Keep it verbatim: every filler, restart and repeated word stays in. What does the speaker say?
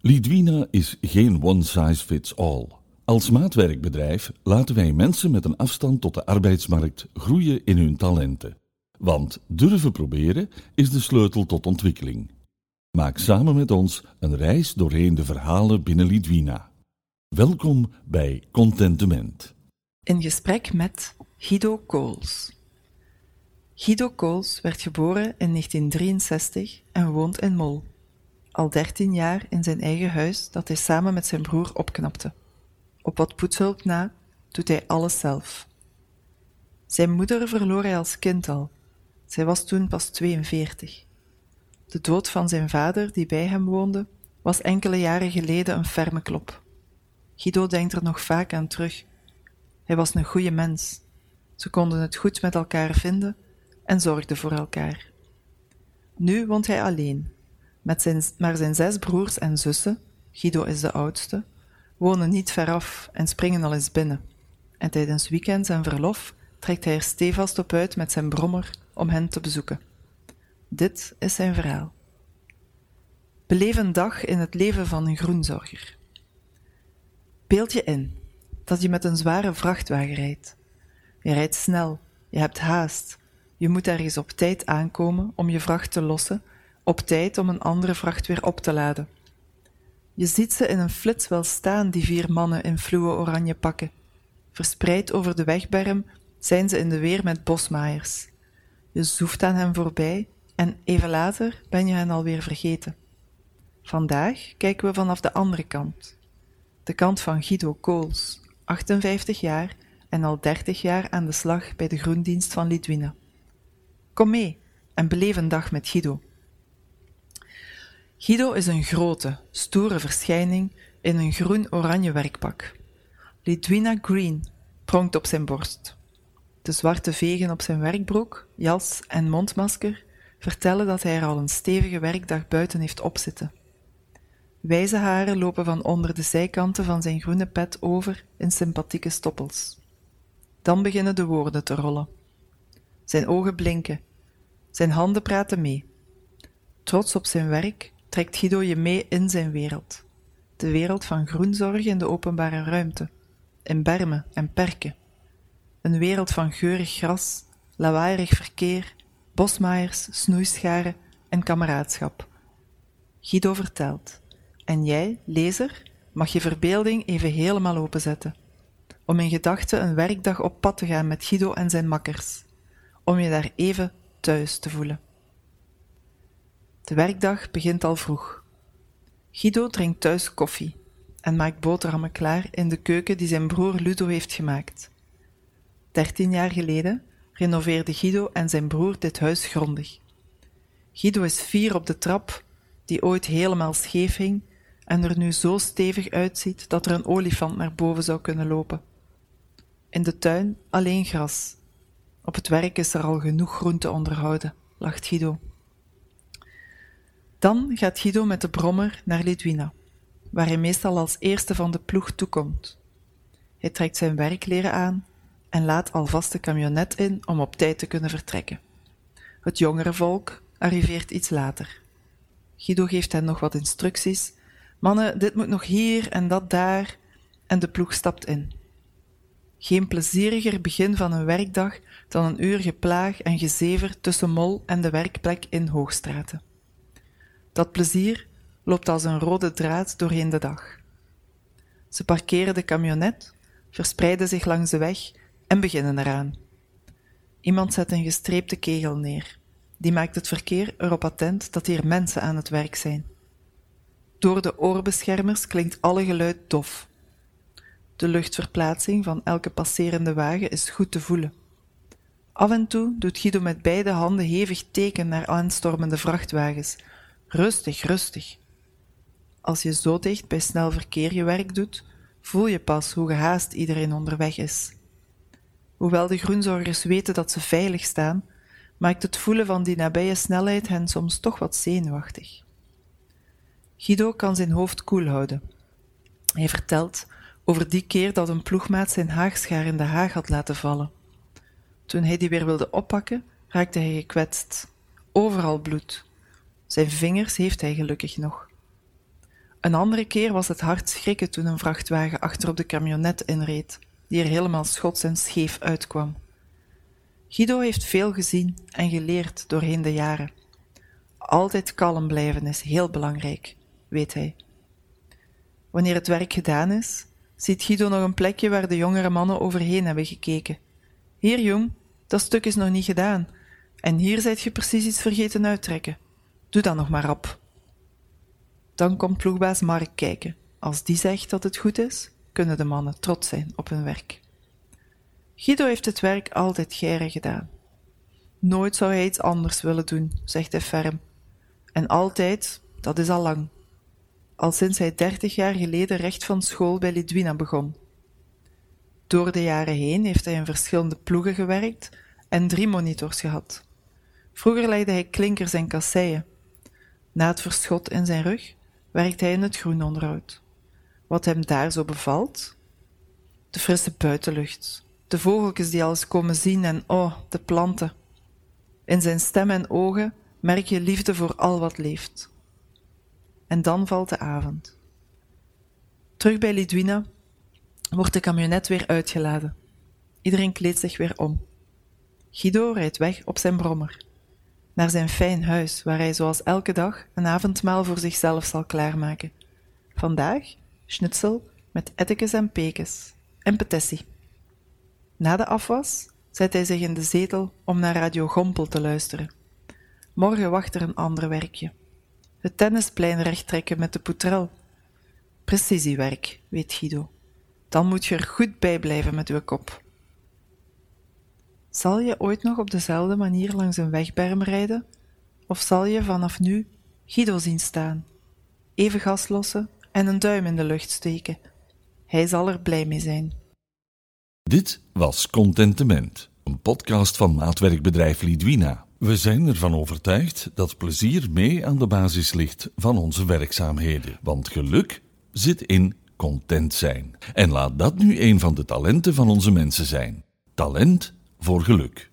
Lidwina is geen one-size-fits-all. Als maatwerkbedrijf laten wij mensen met een afstand tot de arbeidsmarkt groeien in hun talenten. Want durven proberen is de sleutel tot ontwikkeling. Maak samen met ons een reis doorheen de verhalen binnen Lidwina. Welkom bij Contentement. In gesprek met Guido Kools. Guido Kools werd geboren in negentien drieënzestig en woont in Mol. Al dertien jaar in zijn eigen huis dat hij samen met zijn broer opknapte. Op wat poetshulp na doet hij alles zelf. Zijn moeder verloor hij als kind al. Zij was toen pas tweeënveertig. De dood van zijn vader, die bij hem woonde, was enkele jaren geleden een ferme klop. Guido denkt er nog vaak aan terug. Hij was een goede mens. Ze konden het goed met elkaar vinden en zorgden voor elkaar. Nu woont hij alleen. Met zijn, maar zijn zes broers en zussen, Guido is de oudste, wonen niet veraf en springen al eens binnen. En tijdens weekends en verlof trekt hij er stevast op uit met zijn brommer om hen te bezoeken. Dit is zijn verhaal. Beleef een dag in het leven van een groenzorger. Beeld je in dat je met een zware vrachtwagen rijdt. Je rijdt snel, je hebt haast, je moet ergens op tijd aankomen om je vracht te lossen, op tijd om een andere vracht weer op te laden. Je ziet ze in een flits wel staan, die vier mannen in fluwe oranje pakken. Verspreid over de wegberm zijn ze in de weer met bosmaaiers. Je zoeft aan hen voorbij en even later ben je hen alweer vergeten. Vandaag kijken we vanaf de andere kant. De kant van Guido Kools, achtenvijftig jaar en al dertig jaar aan de slag bij de groendienst van Lidwina. Kom mee en beleef een dag met Guido. Guido is een grote, stoere verschijning in een groen-oranje werkpak. Lidwina Green pronkt op zijn borst. De zwarte vegen op zijn werkbroek, jas en mondmasker vertellen dat hij er al een stevige werkdag buiten heeft opzitten. Wijze haren lopen van onder de zijkanten van zijn groene pet over in sympathieke stoppels. Dan beginnen de woorden te rollen. Zijn ogen blinken. Zijn handen praten mee. Trots op zijn werk trekt Guido je mee in zijn wereld. De wereld van groenzorg in de openbare ruimte, in bermen en perken. Een wereld van geurig gras, lawaaierig verkeer, bosmaaiers, snoeischaren en kameraadschap. Guido vertelt. En jij, lezer, mag je verbeelding even helemaal openzetten. Om in gedachten een werkdag op pad te gaan met Guido en zijn makkers. Om je daar even thuis te voelen. De werkdag begint al vroeg. Guido drinkt thuis koffie en maakt boterhammen klaar in de keuken die zijn broer Ludo heeft gemaakt. Dertien jaar geleden renoveerden Guido en zijn broer dit huis grondig. Guido is fier op de trap, die ooit helemaal scheef hing en er nu zo stevig uitziet dat er een olifant naar boven zou kunnen lopen. In de tuin alleen gras. Op het werk is er al genoeg groen te onderhouden, lacht Guido. Dan gaat Guido met de brommer naar Lidwina, waar hij meestal als eerste van de ploeg toekomt. Hij trekt zijn werkleren aan en laat alvast de camionet in om op tijd te kunnen vertrekken. Het jongere volk arriveert iets later. Guido geeft hen nog wat instructies. Mannen, dit moet nog hier en dat daar. En de ploeg stapt in. Geen plezieriger begin van een werkdag dan een uur geplaag en gezever tussen Mol en de werkplek in Hoogstraten. Dat plezier loopt als een rode draad doorheen de dag. Ze parkeren de camionet, verspreiden zich langs de weg en beginnen eraan. Iemand zet een gestreepte kegel neer. Die maakt het verkeer erop attent dat hier mensen aan het werk zijn. Door de oorbeschermers klinkt alle geluid dof. De luchtverplaatsing van elke passerende wagen is goed te voelen. Af en toe doet Guido met beide handen hevig teken naar aanstormende vrachtwagens. Rustig, rustig. Als je zo dicht bij snel verkeer je werk doet, voel je pas hoe gehaast iedereen onderweg is. Hoewel de groenzorgers weten dat ze veilig staan, maakt het voelen van die nabije snelheid hen soms toch wat zenuwachtig. Guido kan zijn hoofd koel houden. Hij vertelt over die keer dat een ploegmaat zijn haagschaar in de haag had laten vallen. Toen hij die weer wilde oppakken, raakte hij gekwetst. Overal bloed. Zijn vingers heeft hij gelukkig nog. Een andere keer was het hard schrikken toen een vrachtwagen achterop de camionet inreed, die er helemaal schots en scheef uitkwam. Guido heeft veel gezien en geleerd doorheen de jaren. Altijd kalm blijven is heel belangrijk, weet hij. Wanneer het werk gedaan is, ziet Guido nog een plekje waar de jongere mannen overheen hebben gekeken. Hier, jong, dat stuk is nog niet gedaan. En hier zijt je precies iets vergeten uittrekken. Doe dat nog maar op. Dan komt ploegbaas Mark kijken. Als die zegt dat het goed is, kunnen de mannen trots zijn op hun werk. Guido heeft het werk altijd geire gedaan. Nooit zou hij iets anders willen doen, zegt hij ferm. En altijd, dat is al lang. Al sinds hij dertig jaar geleden recht van school bij Lidwina begon. Door de jaren heen heeft hij in verschillende ploegen gewerkt en drie monitors gehad. Vroeger leidde hij klinkers en kasseien. Na het verschot in zijn rug werkt hij in het groenonderhoud. Wat hem daar zo bevalt? De frisse buitenlucht, de vogeltjes die alles komen zien en oh, de planten. In zijn stem en ogen merk je liefde voor al wat leeft. En dan valt de avond. Terug bij Lidwina wordt de camionet weer uitgeladen. Iedereen kleedt zich weer om. Guido rijdt weg op zijn brommer, naar zijn fijn huis, waar hij zoals elke dag een avondmaal voor zichzelf zal klaarmaken. Vandaag schnitzel met ettekes en pekes en petissie. Na de afwas zet hij zich in de zetel om naar Radio Gompel te luisteren. Morgen wacht er een ander werkje. Het tennisplein rechttrekken met de poetrel. Precisiewerk, weet Guido. Dan moet je er goed bij blijven met uw kop. Zal je ooit nog op dezelfde manier langs een wegberm rijden? Of zal je vanaf nu Guido zien staan? Even gas lossen en een duim in de lucht steken. Hij zal er blij mee zijn. Dit was Contentement, een podcast van maatwerkbedrijf Lidwina. We zijn ervan overtuigd dat plezier mee aan de basis ligt van onze werkzaamheden. Want geluk zit in content zijn. En laat dat nu een van de talenten van onze mensen zijn. Talent voor geluk.